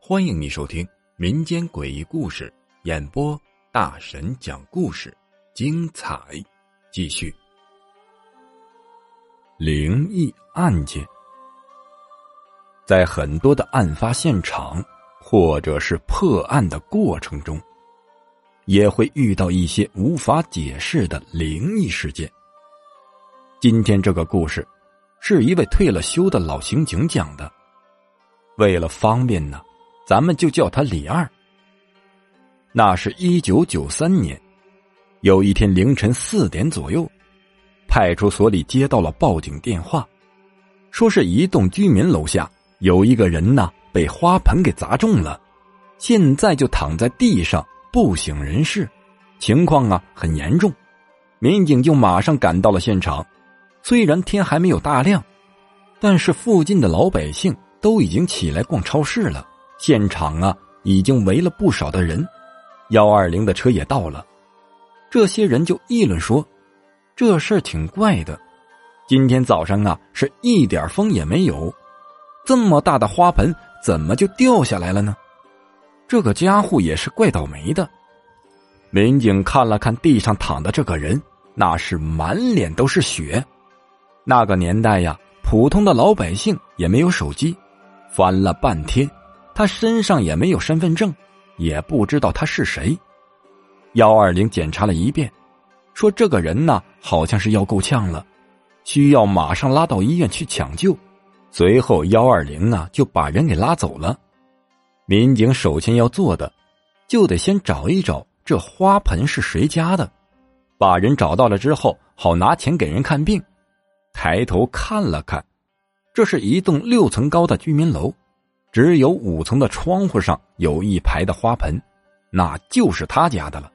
欢迎你收听民间诡异故事演播，大神讲故事，精彩继续。灵异案件，在很多的案发现场或者是破案的过程中，也会遇到一些无法解释的灵异事件。今天这个故事是一位退了休的老刑警讲的，为了方便呢，咱们就叫他李二。那是1993年，有一天凌晨4点左右，派出所里接到了报警电话，说是一栋居民楼下有一个人呢被花盆给砸中了，现在就躺在地上不省人事，情况啊很严重。民警就马上赶到了现场，虽然天还没有大亮，但是附近的老百姓都已经起来逛超市了，现场啊已经围了不少的人，120的车也到了。这些人就议论说，这事儿挺怪的，今天早上啊是一点风也没有，这么大的花盆怎么就掉下来了呢？这个家伙也是怪倒霉的。民警看了看地上躺的这个人，那是满脸都是血。那个年代呀，普通的老百姓也没有手机，翻了半天他身上也没有身份证，也不知道他是谁。120检查了一遍，说这个人呢好像是要够呛了，需要马上拉到医院去抢救。随后120呢就把人给拉走了。民警首先要做的就得先找一找这花盆是谁家的，把人找到了之后好拿钱给人看病。抬头看了看，这是一栋6层高的居民楼，只有5层的窗户上有一排的花盆，那就是他家的了。